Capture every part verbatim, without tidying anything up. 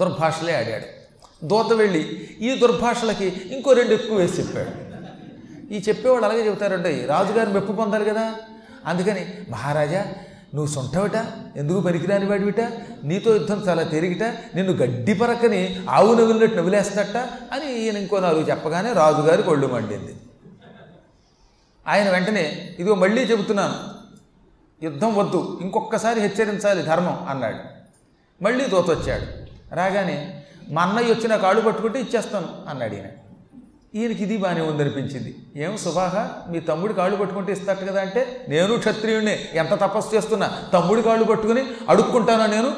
దుర్భాషలే ఆడాడు. దూత వెళ్ళి ఈ దుర్భాషలకి ఇంకో రెండు ఎక్కువ వేసి చెప్పాడు. ఈ చెప్పేవాళ్ళు అలాగే చెబుతారంటే రాజుగారు మెప్పు పొందాలి కదా, అందుకని మహారాజా నువ్వు సొంటవిట, ఎందుకు పనికిరాని వాడివిట, నీతో యుద్ధం చాలా తేలిగిట, నిన్ను గడ్డి పరక్కని ఆవు నవ్వులినట్టు నవ్వులేస్తట అని ఈయన ఇంకో నాలుగు చెప్పగానే రాజుగారి ఒళ్ళు మండింది. ఆయన వెంటనే ఇదిగో మళ్ళీ చెబుతున్నాను, యుద్ధం వద్దు, ఇంకొక్కసారి హెచ్చరించాలి ధర్మం అన్నాడు. మళ్ళీ దోతొచ్చాడు. రాగానే మా అన్నయ్య వచ్చి నా కాళ్ళు పట్టుకుంటే ఇచ్చేస్తాను అన్నాడు ఈయన. ఈయనకి ఇది బాగానే ఉందనిపించింది. ఏం సుభాహ, మీ తమ్ముడి కాళ్ళు పట్టుకుంటే ఇస్తాడు కదా అంటే, నేను క్షత్రియుడినే, ఎంత తపస్సు చేస్తున్నా తమ్ముడి కాళ్ళు పట్టుకుని అడుక్కుంటానా నేను?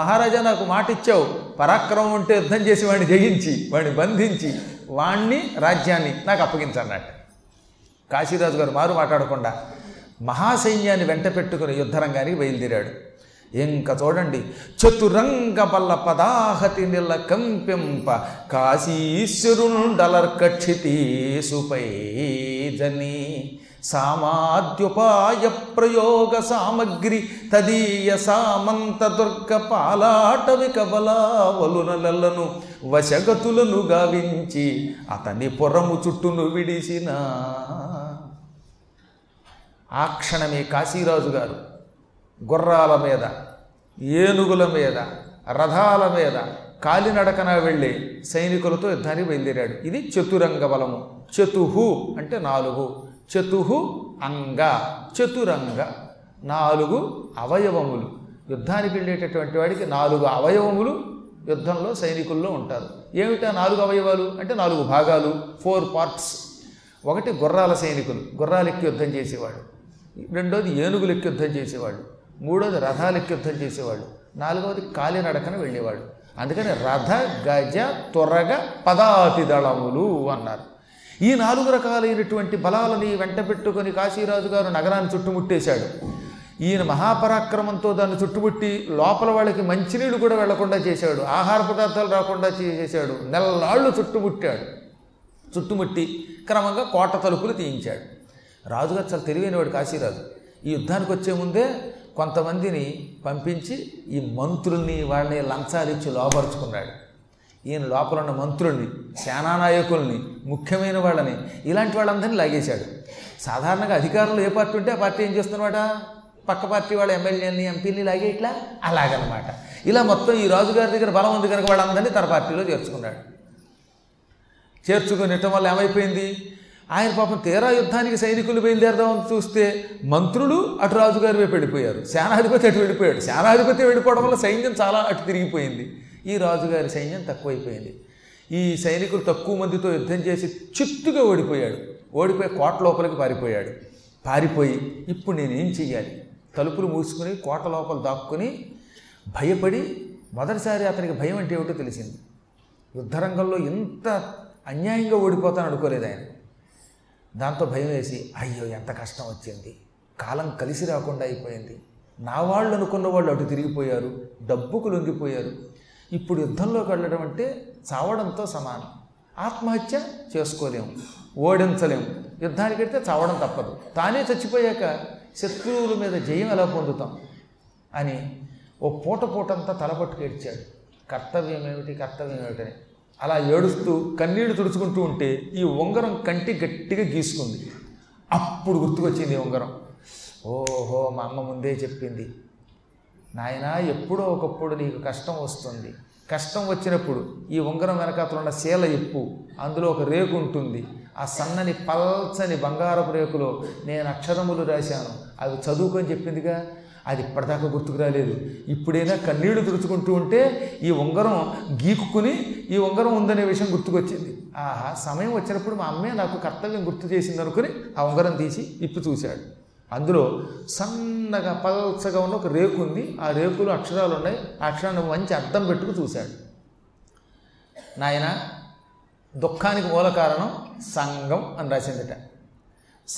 మహారాజా నాకు మాట ఇచ్చావు, పరాక్రమం ఉంటే యుద్ధం చేసి వాడిని జయించి వాడిని బంధించి వాణ్ణి రాజ్యాన్ని నాకు అప్పగించన్నట్టు. కాశీరాజు గారు మారు మాట్లాడకుండా మహాసైన్యాన్ని వెంట పెట్టుకుని యుద్ధరంగానికి బయలుదేరాడు. ఇంకా చూడండి, చతురంగ బల్ల పదాహతి నిల కంపింప కాశీశ్వరుండలర్కక్షితీసుపై జని సామాద్యుపాయ ప్రయోగ సామగ్రి తదీయ సామంత దుర్గ పాలాటవిక బలావలునలను వశగతులను గావించి అతని పురము చుట్టూను విడిసిన ఆ క్షణమే కాశీరాజు గారు గుర్రాల మీద, ఏనుగుల మీద, రథాల మీద కాలినడకన వెళ్ళి సైనికులతో యుద్ధానికి బయలుదేరాడు. ఇది చతురంగ బలము. చతుహు అంటే నాలుగు, చతుహు అంగ, చతురంగ నాలుగు అవయవములు. యుద్ధానికి వెళ్ళేటటువంటి వాడికి నాలుగు అవయవములు యుద్ధంలో సైనికుల్లో ఉంటారు. ఏమిటా నాలుగు అవయవాలు అంటే నాలుగు భాగాలు, ఫోర్ పార్ట్స్. ఒకటి గుర్రాల సైనికులు, గుర్రాలెక్కి యుద్ధం చేసేవాడు. రెండోది ఏనుగులెక్కి యుద్ధం చేసేవాడు. మూడోది రథాలెక్కి యుద్ధం చేసేవాడు. నాలుగవది కాలినడకన వెళ్ళేవాడు. అందుకని రథ గజ త్వరగ పదాతి దళములు అన్నారు. ఈ నాలుగు రకాలైనటువంటి బలాలని వెంట పెట్టుకొని కాశీరాజు గారు నగరాన్ని చుట్టుముట్టేశాడు. ఈయన మహాపరాక్రమంతో దాన్ని చుట్టుముట్టి లోపల వాళ్ళకి మంచినీళ్ళు కూడా వెళ్లకుండా చేశాడు, ఆహార పదార్థాలు రాకుండా చేసేశాడు. నెలలాళ్ళు చుట్టుముట్టాడు. చుట్టుముట్టి క్రమంగా కోట తలుపులు తీయించాడు. రాజుగారు చాలా తెలివైనవాడు కాశీరాజు. ఈ యుద్ధానికి వచ్చే ముందే కొంతమందిని పంపించి ఈ మంత్రుల్ని వాళ్ళని లంచాలు ఇచ్చి లోపరుచుకున్నాడు. ఈయన లోపల ఉన్న మంత్రుల్ని, సేనానాయకుల్ని, ముఖ్యమైన వాళ్ళని, ఇలాంటి వాళ్ళందరినీ లాగేశాడు. సాధారణంగా అధికారంలో ఏ పార్టీ ఉంటే ఆ పార్టీ ఏం చేస్తున్నమాట, పక్క పార్టీ వాళ్ళ ఎమ్మెల్యేని ఎంపీని లాగే ఇట్లా అలాగనమాట. ఇలా మొత్తం ఈ రాజుగారి దగ్గర బలం ఉంది కనుక వాళ్ళందరినీ తన పార్టీలో చేర్చుకున్నాడు. చేర్చుకునిటం వల్ల ఏమైపోయింది, ఆయన పాపం తీరా యుద్ధానికి సైనికులు బయలుదేరదామని చూస్తే మంత్రులు అటు రాజుగారి వైపు వెళ్ళిపోయారు, సేనాధిపతి అటు వెళ్ళిపోయాడు. సేనాధిపతి వెళ్ళిపోవడం వల్ల సైన్యం చాలా అటు తిరిగిపోయింది, ఈ రాజుగారి సైన్యం తక్కువైపోయింది. ఈ సైనికులు తక్కువ మందితో యుద్ధం చేసి చిత్తుగా ఓడిపోయాడు. ఓడిపోయి కోట లోపలికి పారిపోయాడు. పారిపోయి ఇప్పుడు నేనేం చెయ్యాలి, తలుపులు మూసుకుని కోట లోపల దాక్కుని భయపడి, మొదటిసారి అతనికి భయం అంటే ఏమిటో తెలిసింది. యుద్ధరంగంలో ఇంత అన్యాయంగా ఓడిపోతాను అనుకోలేదు ఆయన. దాంతో భయం వేసి, అయ్యో ఎంత కష్టం వచ్చింది, కాలం కలిసి రాకుండా అయిపోయింది, నా వాళ్ళు అనుకున్న వాళ్ళు అటు తిరిగిపోయారు, డబ్బుకు లొంగిపోయారు, ఇప్పుడు యుద్ధంలోకి వెళ్ళడం అంటే చావడంతో సమానం, ఆత్మహత్య చేసుకోలేము, ఓడించలేము, యుద్ధానికి వెళ్తే చావడం తప్పదు, తానే చచ్చిపోయాక శత్రువుల మీద జయం ఎలా పొందుతాం అని ఓ పూట పూటంతా తలపట్టుకు ఏడ్చాడు. కర్తవ్యం ఏమిటి, కర్తవ్యం ఏమిటని అలా ఏడుస్తూ కన్నీళ్లు తుడుచుకుంటూ ఉంటే ఈ ఉంగరం కంటి గట్టిగా గీసుకుంది. అప్పుడు గుర్తుకొచ్చింది ఈ ఉంగరం. ఓహో, మా అమ్మ ముందే చెప్పింది, నాయనా ఎప్పుడో ఒకప్పుడు నీకు కష్టం వస్తుంది, కష్టం వచ్చినప్పుడు ఈ ఉంగరం వెనకాతలు ఉన్న శీల ఇప్పు, అందులో ఒక రేకు ఉంటుంది, ఆ సన్నని పల్చని బంగారపు రేకులో నేను అక్షరములు రాశాను, అవి చదువుకొని చెప్పిందిగా, అది ఇప్పటిదాకా గుర్తుకు రాలేదు. ఇప్పుడైనా కన్నీళ్లు తుడుచుకుంటూ ఉంటే ఈ ఉంగరం గీకుని ఈ ఉంగరం ఉందనే విషయం గుర్తుకొచ్చింది. ఆహా, సమయం వచ్చినప్పుడు మా అమ్మే నాకు కర్తవ్యం గుర్తు చేసింది అనుకుని ఆ ఉంగరం తీసి ఇప్పి చూశాడు. అందులో సన్నగా పల్చగా ఉన్న ఒక రేకు ఉంది, ఆ రేకులో అక్షరాలు ఉన్నాయి, ఆ అక్షరాన్ని మంచి అర్థం పెట్టుకు చూశాడు. నాయన, దుఃఖానికి మూల కారణం సంగం అని రాసిందట.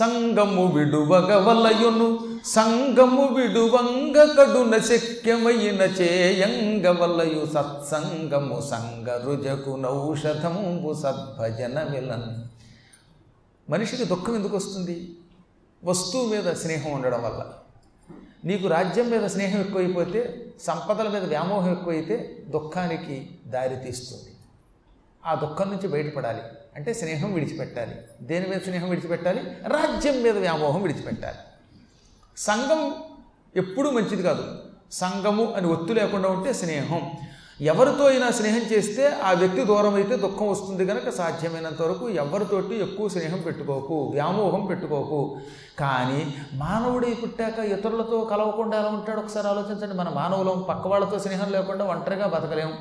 సంగము విడువగవలయును సంగము విడువంగ కడున శక్యమైన చేయంగవలయు సత్సంగము సంగరుజకు నౌషధంబు సద్భజన మిలన్. మనిషికి దుఃఖం ఎందుకు వస్తుంది? వస్తువు మీద స్నేహం ఉండడం వల్ల. నీకు రాజ్యం మీద స్నేహం ఎక్కువైపోతే, సంపదల మీద వ్యామోహం ఎక్కువైతే దుఃఖానికి దారితీస్తుంది. ఆ దుఃఖం నుంచి బయటపడాలి అంటే స్నేహం విడిచిపెట్టాలి. దేని మీద స్నేహం విడిచిపెట్టాలి? రాజ్యం మీద వ్యామోహం విడిచిపెట్టాలి. సంఘం ఎప్పుడూ మంచిది కాదు. సంఘము అని ఒత్తు లేకుండా ఉంటే స్నేహం. ఎవరితో అయినా స్నేహం చేస్తే ఆ వ్యక్తి దూరం అయితే దుఃఖం వస్తుంది కనుక సాధ్యమైనంత వరకు ఎవరితోటి ఎక్కువ స్నేహం పెట్టుకోకు, వ్యామోహం పెట్టుకోకు. కానీ మానవుడే పుట్టాక ఇతరులతో కలవకుండా ఎలా ఉంటాడు ఒకసారి ఆలోచించండి. మన మానవులం పక్క వాళ్ళతో స్నేహం లేకుండా ఒంటరిగా బతకలేం.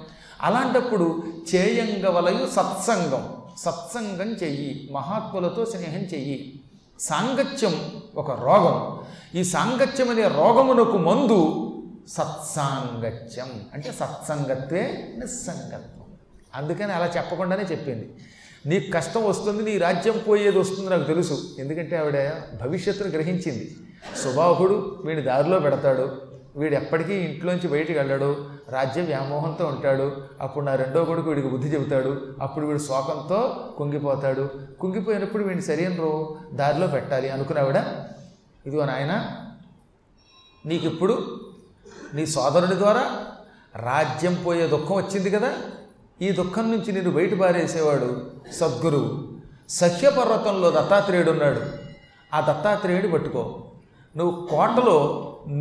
అలాంటప్పుడు చేయంగవలయు సత్సంగం, సత్సంగం చెయ్యి, మహాత్ములతో స్నేహం చెయ్యి. సాంగత్యం ఒక రోగం. ఈ సాంగత్యం అనే రోగమునకు మందు సత్సాంగత్యం. అంటే సత్సంగత్వే నిస్సంగత్వం. అందుకని అలా చెప్పకుండానే చెప్పింది. నీకు కష్టం వస్తుంది, నీ రాజ్యం పోయేది వస్తుంది నాకు తెలుసు. ఎందుకంటే ఆవిడ భవిష్యత్తును గ్రహించింది. సుబాహుడు వీడి దారిలో పెడతాడు, వీడు ఎప్పటికీ ఇంట్లోంచి బయటికి వెళ్ళాడు, రాజ్యం వ్యామోహంతో ఉంటాడు, అప్పుడు నా రెండో కొడుకు వీడికి బుద్ధి చెబుతాడు, అప్పుడు వీడు శోకంతో కుంగిపోతాడు, కుంగిపోయినప్పుడు వీడిని సరైన దారిలో పెట్టాలి అనుకున్నావిడ. ఇదిగో నాయన, నీకిప్పుడు నీ సోదరుని ద్వారా రాజ్యం పోయే దుఃఖం వచ్చింది కదా, ఈ దుఃఖం నుంచి నేను బయట పారేసేవాడు సద్గురువు. సఖ్యపర్వతంలో దత్తాత్రేయుడు ఉన్నాడు, ఆ దత్తాత్రేయుడు పట్టుకో. నువ్వు కోటలో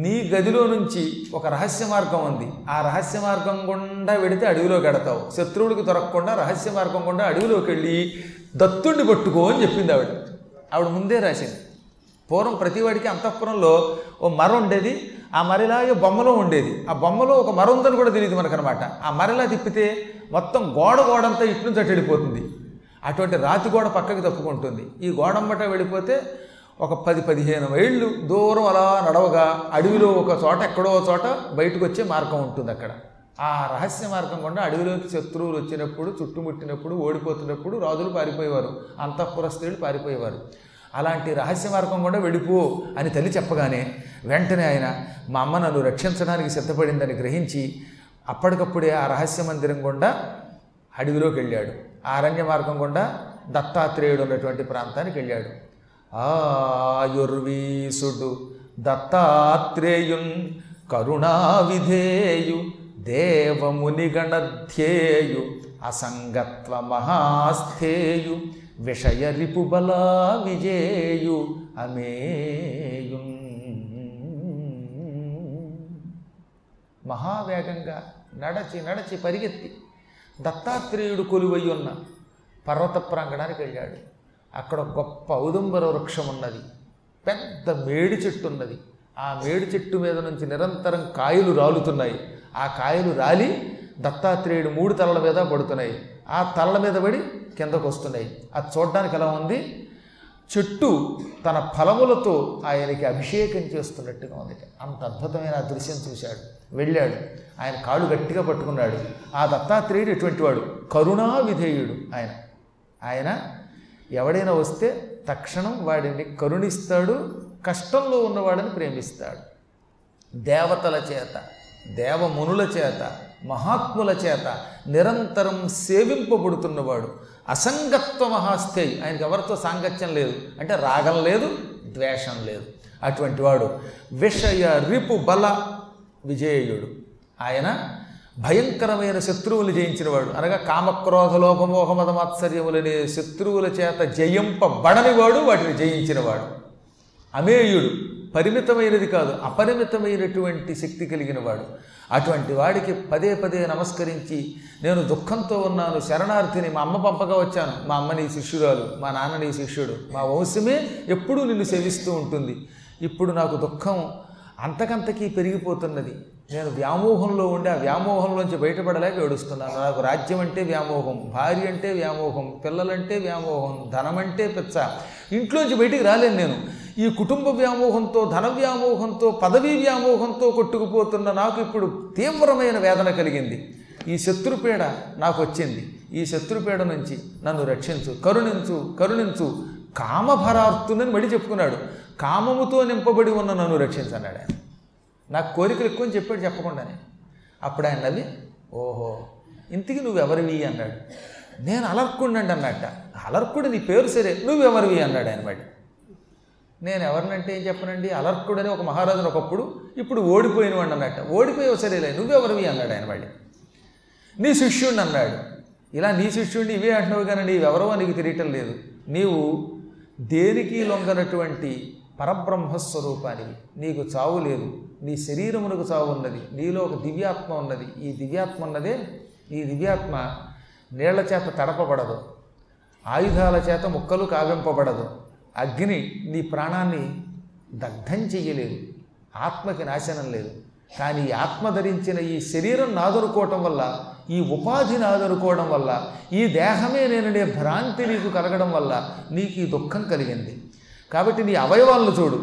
నీ గదిలో నుంచి ఒక రహస్య మార్గం ఉంది, ఆ రహస్య మార్గం గుండా వెడితే అడవిలోకి వెడతావు. శత్రువుడికి దొరకకుండా రహస్య మార్గం గుండా అడవిలోకి వెళ్ళి దత్తుడిని పట్టుకో అని చెప్పింది ఆవిడ. ఆవిడ ముందే రాసింది. పూర్వం ప్రతివాడికి అంతఃపురంలో ఓ మర ఉండేది. ఆ మరిలాగే బొమ్మలో ఉండేది. ఆ బొమ్మలో ఒక మర ఉందని కూడా తెలియదు మనకనమాట. ఆ మరలా తిప్పితే మొత్తం గోడ గోడంతా ఇటు నుంచి అటు వెళ్ళిపోతుంది. అటువంటి రాతి గోడ పక్కకి తప్పుకుంటుంది. ఈ గోడంబట వెళ్ళిపోతే ఒక పది పదిహేను ఏళ్ళు దూరం అలా నడవగా అడవిలో ఒక చోట ఎక్కడో చోట బయటకు వచ్చే మార్గం ఉంటుంది. అక్కడ ఆ రహస్య మార్గం గుండా అడవిలోకి శత్రువులు వచ్చినప్పుడు, చుట్టుముట్టినప్పుడు, ఓడిపోతున్నప్పుడు రాజులు పారిపోయేవారు, అంతఃపుర స్త్రీలు పారిపోయేవారు. అలాంటి రహస్య మార్గం కూడా వెళ్ళిపో అని తల్లి చెప్పగానే వెంటనే ఆయన మా అమ్మ నన్ను రక్షించడానికి సిద్ధపడిందని గ్రహించి అప్పటికప్పుడే ఆ రహస్య మందిరం గుండా అడవిలోకి వెళ్ళాడు. ఆ అరణ్య మార్గం గుండా దత్తాత్రేయుడు ఉన్నటువంటి ప్రాంతానికి వెళ్ళాడు. ఆయుర్వీసుడు దత్తాత్రేయున్ కరుణావిధేయు దేవముని గణధ్యేయు అసంగత్వ మహాస్థేయు విషయ రిపుబల విజేయు అమేయు. మహావేగంగా నడచి నడచి పరిగెత్తి దత్తాత్రేయుడు కొలువై ఉన్న పర్వత ప్రాంగణానికి వెళ్ళాడు. అక్కడ గొప్ప ఔదుంబర వృక్షం ఉన్నది, పెద్ద మేడి చెట్టు ఉన్నది. ఆ మేడి చెట్టు మీద నుంచి నిరంతరం కాయలు రాలుతున్నాయి. ఆ కాయలు రాలి దత్తాత్రేయుడు మూడు తలల మీద పడుతున్నాయి. ఆ తలల మీద పడి కిందకు వస్తున్నాయి. అది చూడడానికి ఎలా ఉంది? చెట్టు తన ఫలములతో ఆయనకి అభిషేకం చేస్తున్నట్టుగా ఉంది. అంత అద్భుతమైన ఆ దృశ్యం చూశాడు. వెళ్ళాడు, ఆయన కాళ్ళు గట్టిగా పట్టుకున్నాడు. ఆ దత్తాత్రేయుడు ఎటువంటి వాడు? కరుణా విధేయుడు. ఆయన ఆయన ఎవడైనా వస్తే తక్షణం వాడిని కరుణిస్తాడు, కష్టంలో ఉన్నవాడిని ప్రేమిస్తాడు. దేవతల చేత, దేవమునుల చేత, మహాత్ముల చేత నిరంతరం సేవింపబడుతున్నవాడు. అసంగత్వ మహాస్థేయి. ఆయనకి ఎవరితో సాంగత్యం లేదు, అంటే రాగం లేదు, ద్వేషం లేదు. అటువంటి వాడు విషయ రిపు బల విజేయుడు. ఆయన భయంకరమైన శత్రువులు జయించినవాడు, అనగా కామక్రోధ లోభమోహ మదమాత్సర్యములనే శత్రువుల చేత జయింపబడనివాడు, వాటిని జయించినవాడు. అమేయుడు, పరిమితమైనది కాదు, అపరిమితమైనటువంటి శక్తి కలిగిన వాడు. అటువంటి వాడికి పదే పదే నమస్కరించి, నేను దుఃఖంతో ఉన్నాను, శరణార్థిని, మా అమ్మ పంపగా వచ్చాను, మా అమ్మ నీ శిష్యురాలు, మా నాన్న నీ శిష్యుడు, మా వంశమే ఎప్పుడూ నిన్ను సేవిస్తూ ఉంటుంది, ఇప్పుడు నాకు దుఃఖం అంతకంతకీ పెరిగిపోతున్నది, నేను వ్యామోహంలో ఉండి ఆ వ్యామోహంలోంచి బయటపడలేక ఏడుస్తున్నాను, నాకు రాజ్యం అంటే వ్యామోహం, భార్య అంటే వ్యామోహం, పిల్లలంటే వ్యామోహం, ధనం అంటే పిచ్చ, ఇంట్లోంచి బయటికి రాలేను నేను. ఈ కుటుంబ వ్యామోహంతో, ధన వ్యామోహంతో, పదవీ వ్యామోహంతో కొట్టుకుపోతున్న నాకు ఇప్పుడు తీవ్రమైన వేదన కలిగింది. ఈ శత్రుపీడ నాకు వచ్చింది, ఈ శత్రుపీడ నుంచి నన్ను రక్షించు, కరుణించు, కరుణించు. కామభరార్తునని మళ్ళీ చెప్పుకున్నాడు. కామముతో నింపబడి ఉన్న నన్ను రక్షించన్నాడు. ఆయన నాకు కోరికలు ఎక్కువ అని చెప్పాడు చెప్పకుండానే. అప్పుడు ఆయన నవ్వి, ఓహో ఇంతకీ నువ్వెవరివి అన్నాడు. నేను అలర్కుడినండి అన్నట్ట. అలర్కుడు నీ పేరు సరే, నువ్వెవరివి అన్నాడు ఆయన. వాడు నేను ఎవరినంటే ఏం చెప్పనండి, అలర్కుడని ఒక మహారాజును ఒకప్పుడు, ఇప్పుడు ఓడిపోయిన వాడిని అన్నట్ట. ఓడిపోయావు సరేలే, నువ్వెవరివి అన్నాడు ఆయన వాడిని. నీ శిష్యుడిని అన్నాడు. ఇలా నీ శిష్యుడిని ఇవే అంటున్నావు కానీ నీవెవరో నీకు తెలియటం లేదు. నీవు దేనికి లొంగనటువంటి పరబ్రహ్మస్వరూపానికి నీకు చావు లేదు. నీ శరీరమునకు చావు ఉన్నది, నీలో ఒక దివ్యాత్మ ఉన్నది. ఈ దివ్యాత్మ ఉన్నదే, ఈ దివ్యాత్మ నీళ్ల చేత తడపబడదు, ఆయుధాల చేత ముక్కలు కావింపబడదు, అగ్ని నీ ప్రాణాన్ని దగ్ధం చెయ్యలేదు, ఆత్మకి నాశనం లేదు. కానీ ఆత్మ ధరించిన ఈ శరీరం నాదనుకోవటం వల్ల, ఈ ఉపాధి నాదనుకోవడం వల్ల, ఈ దేహమే నేననే భ్రాంతి నీకు కలగడం వల్ల నీకు ఈ దుఃఖం కలిగింది. కాబట్టి నీ అవయవాలను చూడు,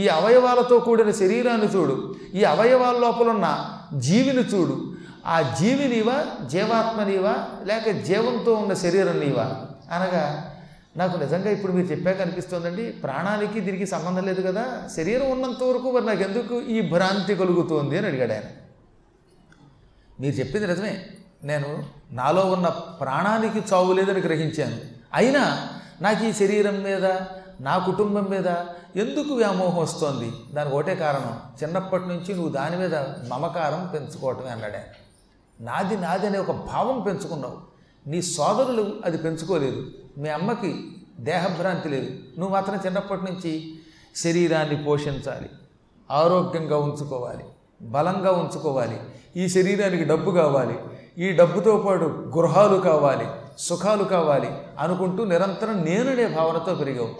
ఈ అవయవాలతో కూడిన శరీరాన్ని చూడు, ఈ అవయవాల లోపల ఉన్న జీవిని చూడు. ఆ జీవి నీవా, జీవాత్మ నీవా, లేక జీవంతో ఉన్న శరీరం నీవా అనగా, నాకు నిజంగా ఇప్పుడు మీరు చెప్పాక అనిపిస్తుందండి, ప్రాణానికి దీనికి సంబంధం లేదు కదా, శరీరం ఉన్నంత వరకు మరి నాకు ఎందుకు ఈ భ్రాంతి కలుగుతోంది అని అడిగాడు ఆయన. మీరు చెప్పింది నిజమే, నేను నాలో ఉన్న ప్రాణానికి చావు లేదని గ్రహించాను. అయినా నాకు ఈ శరీరం మీద, నా కుటుంబం మీద ఎందుకు వ్యామోహం వస్తోంది? దానికి ఒకటే కారణం, చిన్నప్పటి నుంచి నువ్వు దాని మీద మమకారం పెంచుకోవటమే అన్నాడు ఆయన. నాది నాది అనే ఒక భావం పెంచుకున్నావు. నీ సోదరులు అది పెంచుకోలేదు, మీ అమ్మకి దేహభ్రాంతి లేదు. నువ్వు మాత్రం చిన్నప్పటి నుంచి శరీరాన్ని పోషించాలి, ఆరోగ్యంగా ఉంచుకోవాలి, బలంగా ఉంచుకోవాలి, ఈ శరీరానికి డబ్బు కావాలి, ఈ డబ్బుతో పాటు గృహాలు కావాలి, సుఖాలు కావాలి అనుకుంటూ నిరంతరం నేనునే భావనతో పెరిగావు.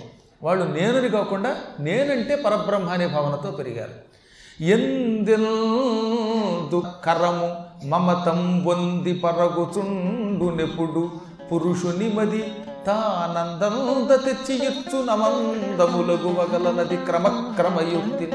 వాళ్ళు నేనుని కాకుండా నేనంటే పరబ్రహ్మ అనే భావనతో పెరిగారు. ఎందు కరము మమతం వంది పరగుచుండు నెప్పుడు పురుషుని మది తానందం తెచ్చియచ్చు నమందములగు వగలనది క్రమక్రమయుక్తి.